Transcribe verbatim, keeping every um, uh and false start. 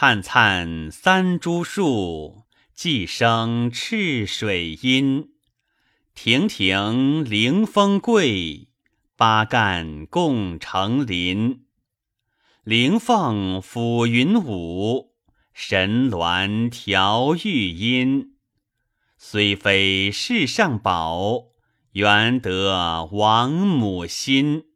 灿灿三株树，既生赤水阴。亭亭凌风桂，八干共成林。灵凤抚云舞，神鸾调玉音。虽非世上宝，原得王母心。